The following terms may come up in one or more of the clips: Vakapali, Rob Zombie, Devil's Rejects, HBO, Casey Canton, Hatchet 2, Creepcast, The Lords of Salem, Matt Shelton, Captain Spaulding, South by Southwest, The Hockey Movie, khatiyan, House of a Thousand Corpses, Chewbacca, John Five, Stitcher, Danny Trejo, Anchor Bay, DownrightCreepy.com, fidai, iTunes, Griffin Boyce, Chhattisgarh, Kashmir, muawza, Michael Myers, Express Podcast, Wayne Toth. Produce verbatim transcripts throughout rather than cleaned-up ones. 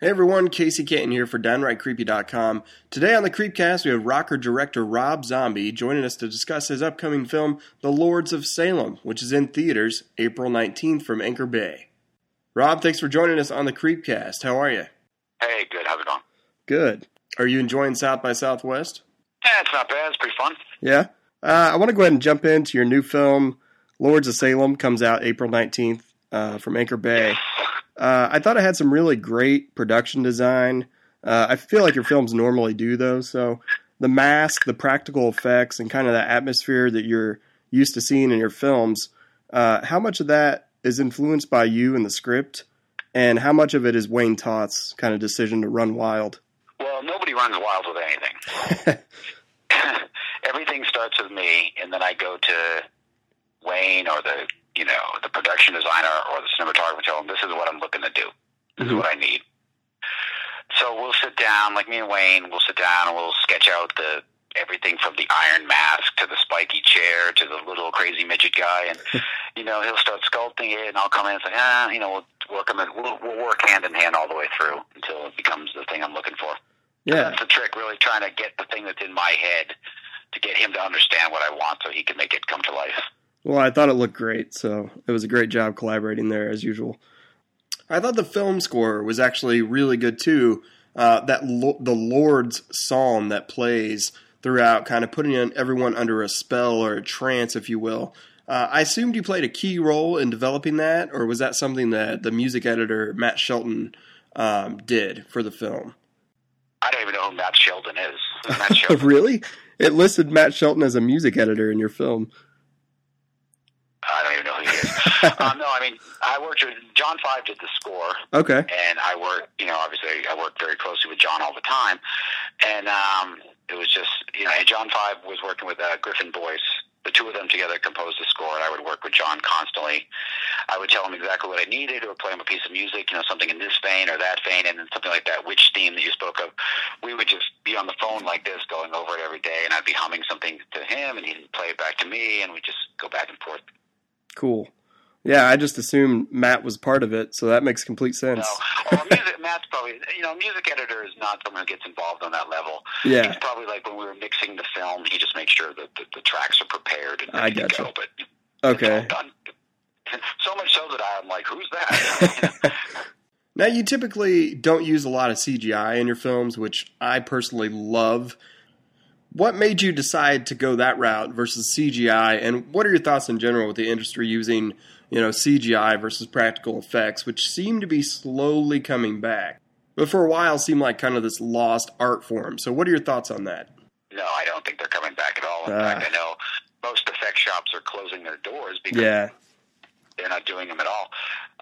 Hey everyone, Casey Canton here for downright creepy dot com. Today on the Creepcast, we have rocker director Rob Zombie joining us to discuss his upcoming film, The Lords of Salem, which is in theaters April nineteenth from Anchor Bay. Rob, thanks for joining us on the Creepcast. How are you? Hey, good. How's it going? Good. Are you enjoying South by Southwest? Yeah, it's not bad. It's pretty fun. Yeah? Uh, I want to go ahead and jump into your new film, Lords of Salem, comes out April nineteenth uh, from Anchor Bay. Yes. Uh, I thought it had some really great production design. Uh, I feel like your films normally do, though. So the mask, the practical effects, and kind of that atmosphere that you're used to seeing in your films, uh, how much of that is influenced by you and the script, and how much of it is Wayne Toth's kind of decision to run wild? Well, nobody runs wild with anything. Everything starts with me, and then I go to Wayne or the... you know, the production designer or the cinematographer tell them, this is what I'm looking to do. This mm-hmm. is what I need. So we'll sit down, like me and Wayne, we'll sit down and we'll sketch out the everything from the iron mask to the spiky chair to the little crazy midget guy. And, you know, he'll start sculpting it and I'll come in and say, ah, you know, we'll work, we'll, we'll work hand in hand all the way through until it becomes the thing I'm looking for. Yeah. And that's the trick, really trying to get the thing that's in my head to get him to understand what I want so he can make it come to life. Well, I thought it looked great, so it was a great job collaborating there, as usual. I thought the film score was actually really good, too. Uh, that lo- the Lord's Psalm that plays throughout, kind of putting everyone under a spell or a trance, if you will. Uh, I assumed you played a key role in developing that, or was that something that the music editor, Matt Shelton, um, did for the film? I don't even know who Matt Shelton is. Matt Shelton. Really? It listed Matt Shelton as a music editor in your film. I don't even know who he is. um, no, I mean, I worked with John Five did the score. Okay. And I worked, you know, obviously I worked very closely with John all the time. And um, it was just, you know, John Five was working with uh, Griffin Boyce. The two of them together composed the score, and I would work with John constantly. I would tell him exactly what I needed or play him a piece of music, you know, something in this vein or that vein, and then something like that witch theme that you spoke of. We would just be on the phone like this, going over it every day, and I'd be humming something to him, and he'd play it back to me, and we'd just go back and forth. Cool. Yeah, I just assumed Matt was part of it, so that makes complete sense. No. Well, music, Matt's probably, you know, music editor is not someone who gets involved on that level. Yeah. It's probably like when we were mixing the film, he just makes sure that the, the tracks are prepared and ready I gotcha. to go. But okay. Done. So much so that I'm like, who's that? Now, you typically don't use a lot of C G I in your films, which I personally love. What made you decide to go that route versus C G I, and what are your thoughts in general with the industry using, you know, C G I versus practical effects, which seem to be slowly coming back, but for a while seemed like kind of this lost art form? So what are your thoughts on that? No, I don't think they're coming back at all. In uh, fact, I know most effect shops are closing their doors because yeah. they're not doing them at all.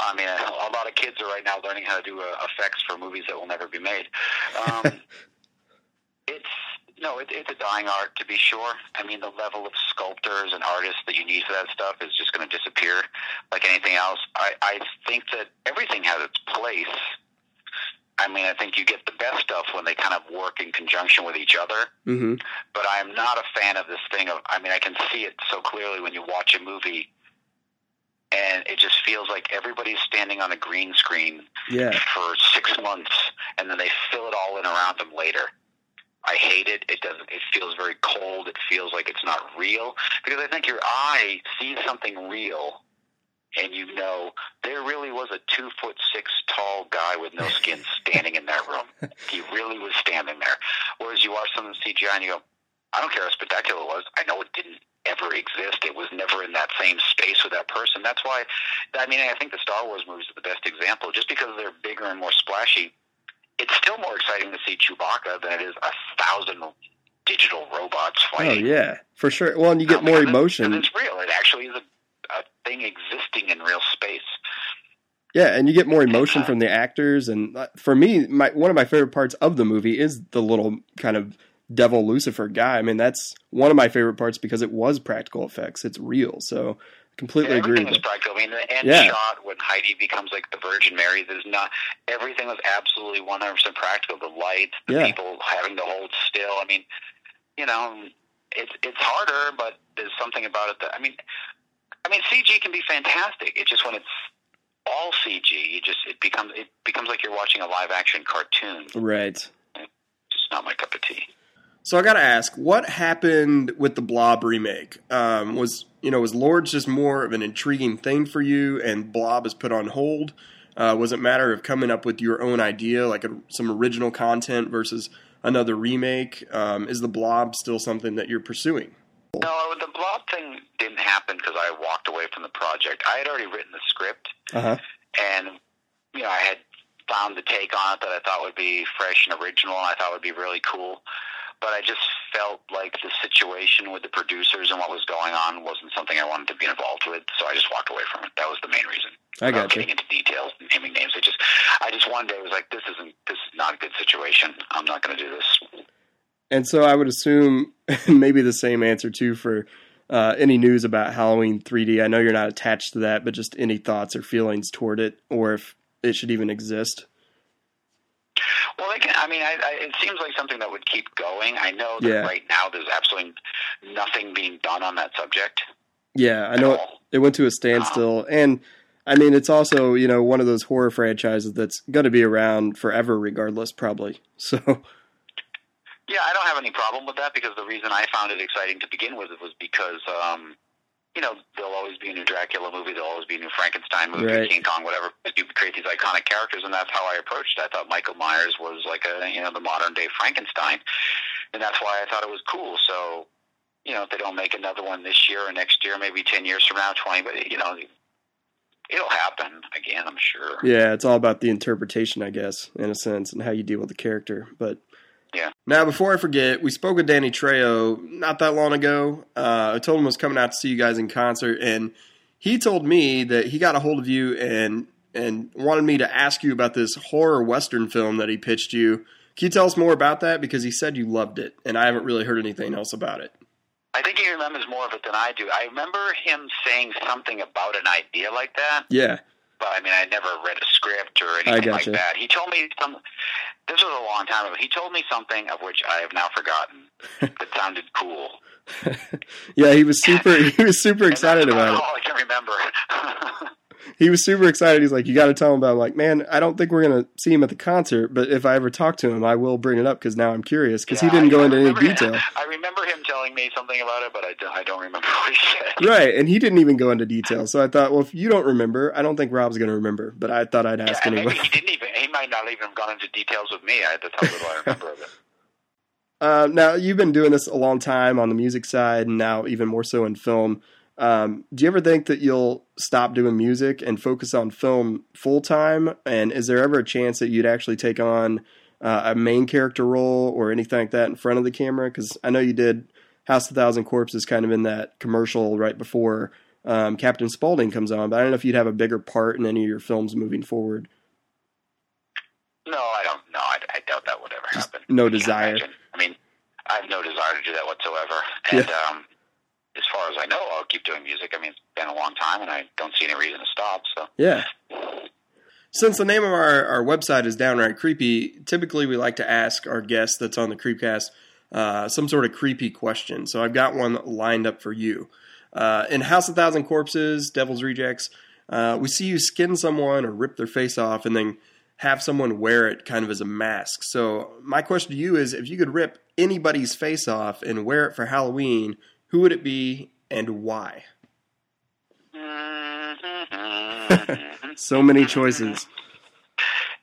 I mean, a lot of kids are right now learning how to do effects for movies that will never be made. Um, it's... No, it, it's a dying art, to be sure. I mean, the level of sculptors and artists that you need for that stuff is just going to disappear like anything else. I, I think that everything has its place. I mean, I think you get the best stuff when they kind of work in conjunction with each other. Mm-hmm. But I am not a fan of this thing of, I mean, I can see it so clearly when you watch a movie, and it just feels like everybody's standing on a green screen yeah. for six months, and then they fill it all in around them later. I hate it. It doesn't. It feels very cold. It feels like it's not real, because I think your eye sees something real, and you know there really was a two foot six tall guy with no skin standing in that room. He really was standing there. Whereas you watch something C G I and you go, I don't care how spectacular it was. I know it didn't ever exist. It was never in that same space with that person. That's why. I mean, I think the Star Wars movies are the best example, just because they're bigger and more splashy. It's still more exciting to see Chewbacca than it is a thousand digital robots fighting. Oh, yeah, for sure. Well, and you get no, more emotion. It's, it's real. It actually is a, a thing existing in real space. Yeah, and you get more emotion uh, from the actors. And for me, my, one of my favorite parts of the movie is the little kind of devil Lucifer guy. I mean, that's one of my favorite parts because it was practical effects. It's real, so... Completely yeah, everything agree. Everything was practical. I mean, the end yeah. shot when Heidi becomes like the Virgin Mary, there's not everything was absolutely one hundred percent practical. The lights, the yeah. people having to hold still. I mean, you know, it's it's harder, but there's something about it that I mean, I mean, C G can be fantastic. It's just when it's all C G, you just it becomes it becomes like you're watching a live action cartoon. Right. It's not my cup of tea. So I got to ask, what happened with the Blob remake? Um, was you know was Lords just more of an intriguing thing for you, and Blob is put on hold? Uh, was it a matter of coming up with your own idea, like a, some original content versus another remake? Um, is the Blob still something that you're pursuing? No, the Blob thing didn't happen because I walked away from the project. I had already written the script, uh-huh. and you know I had found the take on it that I thought would be fresh and original, and I thought would be really cool. But I just felt like the situation with the producers and what was going on wasn't something I wanted to be involved with, so I just walked away from it. That was the main reason. I got uh, getting you. into details, naming names. I just, I just one day was like, this isn't, this is not a good situation. I'm not going to do this. And so I would assume maybe the same answer too for uh, any news about Halloween three D. I know you're not attached to that, but just any thoughts or feelings toward it, or if it should even exist. Well, they can, I mean, I, I, it seems like something that would keep going. I know that yeah. right now there's absolutely nothing being done on that subject. Yeah, I know it, it went to a standstill. Um, and, I mean, it's also, you know, one of those horror franchises that's going to be around forever regardless, probably. So, yeah, I don't have any problem with that because the reason I found it exciting to begin with was because, um, you know, there'll always be a new Dracula movie, there'll always be a new Frankenstein movie, right. King Kong, whatever. You create these iconic characters, and that's how I approached it. I thought Michael Myers was like a, you know, the modern-day Frankenstein, and that's why I thought it was cool. So, you know, if they don't make another one this year or next year, maybe ten years from now, twenty, but, you know, it'll happen again, I'm sure. Yeah, it's all about the interpretation, I guess, in a sense, and how you deal with the character, but... Yeah. Now, before I forget, we spoke with Danny Trejo not that long ago. Uh, I told him I was coming out to see you guys in concert, and he told me that he got a hold of you and and wanted me to ask you about this horror Western film that he pitched you. Can you tell us more about that? Because he said you loved it, and I haven't really heard anything else about it. I think he remembers more of it than I do. I remember him saying something about an idea like that. Yeah. But, I mean, I never read a script or anything like that. He told me some. This was a long time ago. He told me something of which I have now forgotten that sounded cool. Yeah, he was super. He was super excited about it. All I can remember. He was super excited. He's like, "You got to tell him about." It. I'm like, man, I don't think we're gonna see him at the concert, but if I ever talk to him, I will bring it up because now I'm curious because yeah, he didn't I, go I into any detail. Him, I remember him telling me something about it, but I, I don't remember what he said. Right, and he didn't even go into detail. So I thought, well, if you don't remember, I don't think Rob's gonna remember. But I thought I'd ask yeah, anyway. He didn't even. He might not even have gone into details with me. I had to tell him what I remember of it. Uh, now you've been doing this a long time on the music side, and now even more so in film. Um, do you ever think that you'll stop doing music and focus on film full time? And is there ever a chance that you'd actually take on uh, a main character role or anything like that in front of the camera? Cause I know you did House of a Thousand Corpses kind of in that commercial right before, um, Captain Spaulding comes on, but I don't know if you'd have a bigger part in any of your films moving forward. No, I don't know. I, I doubt that would ever happen. Just no desire. I mean, I have no desire to do that whatsoever. And, yeah. um, as far as I know, I'll keep doing music. I mean, it's been a long time, and I don't see any reason to stop. So yeah. Since the name of our, our website is Downright Creepy, typically we like to ask our guest that's on the Creepcast uh, some sort of creepy question. So I've got one lined up for you. Uh, in House of a Thousand Corpses, Devil's Rejects, uh, we see you skin someone or rip their face off and then have someone wear it kind of as a mask. So my question to you is, if you could rip anybody's face off and wear it for Halloween – who would it be and why? So many choices.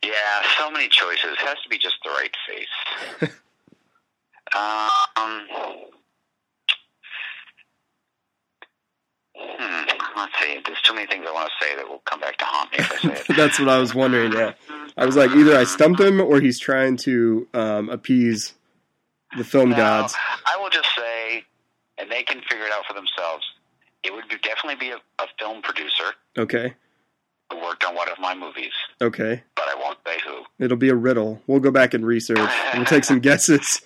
Yeah, so many choices. It has to be just the right face. um, hmm, let's see. There's too many things I want to say that will come back to haunt me if I say it. That's what I was wondering, yeah. I was like, either I stumped him or he's trying to um, appease the film now, gods. I will just say... and they can figure it out for themselves. It would be, definitely be a, a film producer. Okay. Who worked on one of my movies. Okay. But I won't say who. It'll be a riddle. We'll go back and research. We'll take some guesses.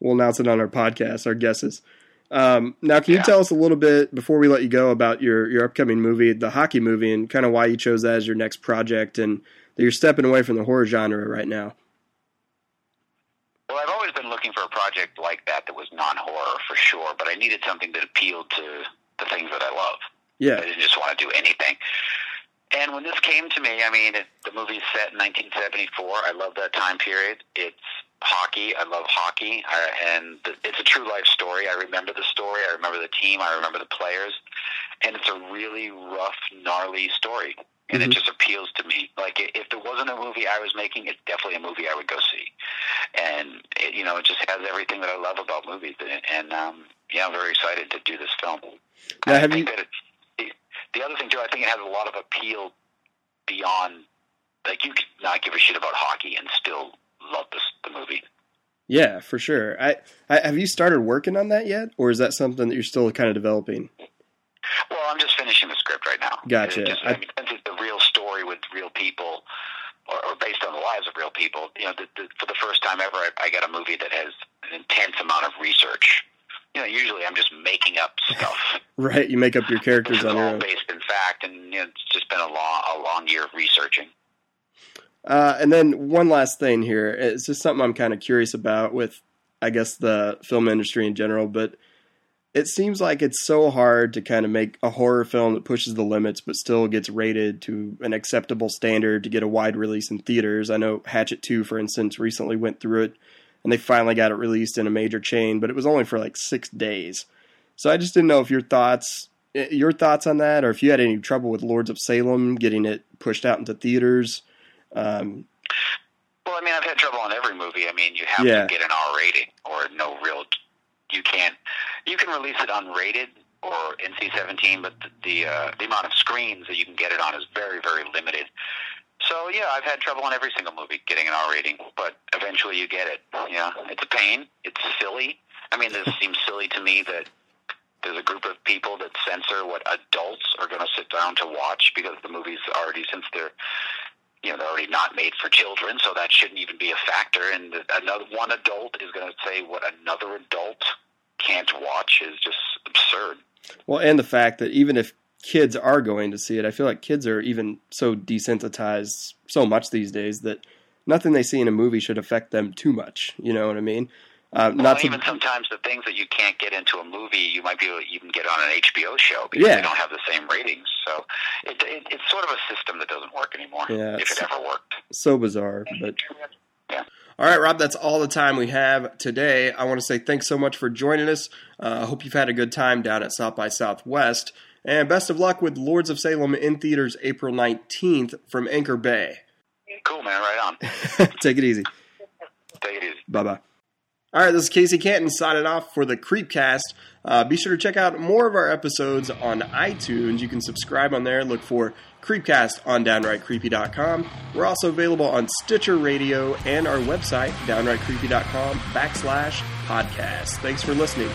We'll announce it on our podcast, our guesses. Um, now, can you yeah. tell us a little bit, before we let you go, about your, your upcoming movie, The Hockey Movie, and kind of why you chose that as your next project, and that you're stepping away from the horror genre right now? Well, I've always been looking for a project like that that was non-horror for sure, but I needed something that appealed to the things that I love. Yeah. I didn't just want to do anything. And when this came to me, I mean, it, the movie's set in nineteen seventy-four. I love that time period. It's hockey. I love hockey. I, and the, it's a true life story. I remember the story. I remember the team. I remember the players. And it's a really rough, gnarly story. And mm-hmm. it just appeals to me. Like, if there wasn't a movie I was making, it's definitely a movie I would go see. And, it, you know, it just has everything that I love about movies. And, and um, yeah, I'm very excited to do this film. Now, have I think you... that it, the other thing, too, I think it has a lot of appeal beyond, like, you could not give a shit about hockey and still love this, the movie. Yeah, for sure. I, I have you started working on that yet? Or is that something that you're still kind of developing? Well, I'm just finishing the script right now. Gotcha. Just, I mean, since it's the real story with real people, or, or based on the lives of real people, you know, the, the, for the first time ever, I, I got a movie that has an intense amount of research. You know, usually I'm just making up stuff. Right, you make up your characters on your own. It's all based in fact, and you know, it's just been a long, a long year of researching. Uh, and then one last thing here. It's just something I'm kind of curious about with, I guess, the film industry in general, but it seems like it's so hard to kind of make a horror film that pushes the limits but still gets rated to an acceptable standard to get a wide release in theaters. I know Hatchet two, for instance, recently went through it, and they finally got it released in a major chain, but it was only for like six days. So I just didn't know if your thoughts your thoughts on that, or if you had any trouble with Lords of Salem getting it pushed out into theaters. Um, well, I mean, I've had trouble on every movie. I mean, you have yeah. to get an R rating or no real... You can't. You can release it unrated or N C seventeen, but the the, uh, the amount of screens that you can get it on is very, very limited. So yeah, I've had trouble on every single movie getting an R rating, but eventually you get it. Yeah, it's a pain. It's silly. I mean, this seems silly to me that there's a group of people that censor what adults are going to sit down to watch because the movie's already, since they're, you know, they're already not made for children, so that shouldn't even be a factor. And another one adult is going to say what another adult can't watch is just absurd. Well, and the fact that even if kids are going to see it, I feel like kids are even so desensitized so much these days that nothing they see in a movie should affect them too much. You know what I mean? Uh, well, not even to... sometimes the things that you can't get into a movie, you might be able to even get on an H B O show because yeah. they don't have the same ratings. So it, it, it's sort of a system that doesn't work anymore, yeah, if it ever worked. So bizarre. But yeah. All right, Rob, that's all the time we have today. I want to say thanks so much for joining us. I uh, hope you've had a good time down at South by Southwest. And best of luck with Lords of Salem in theaters April nineteenth from Anchor Bay. Cool, man. Right on. Take it easy. Take it easy. Bye-bye. All right, this is Casey Canton signing off for the Creepcast. Uh, be sure to check out more of our episodes on iTunes. You can subscribe on there. Look for Creepcast on downright creepy dot com. We're also available on Stitcher Radio and our website, downright creepy dot com backslash podcast. Thanks for listening.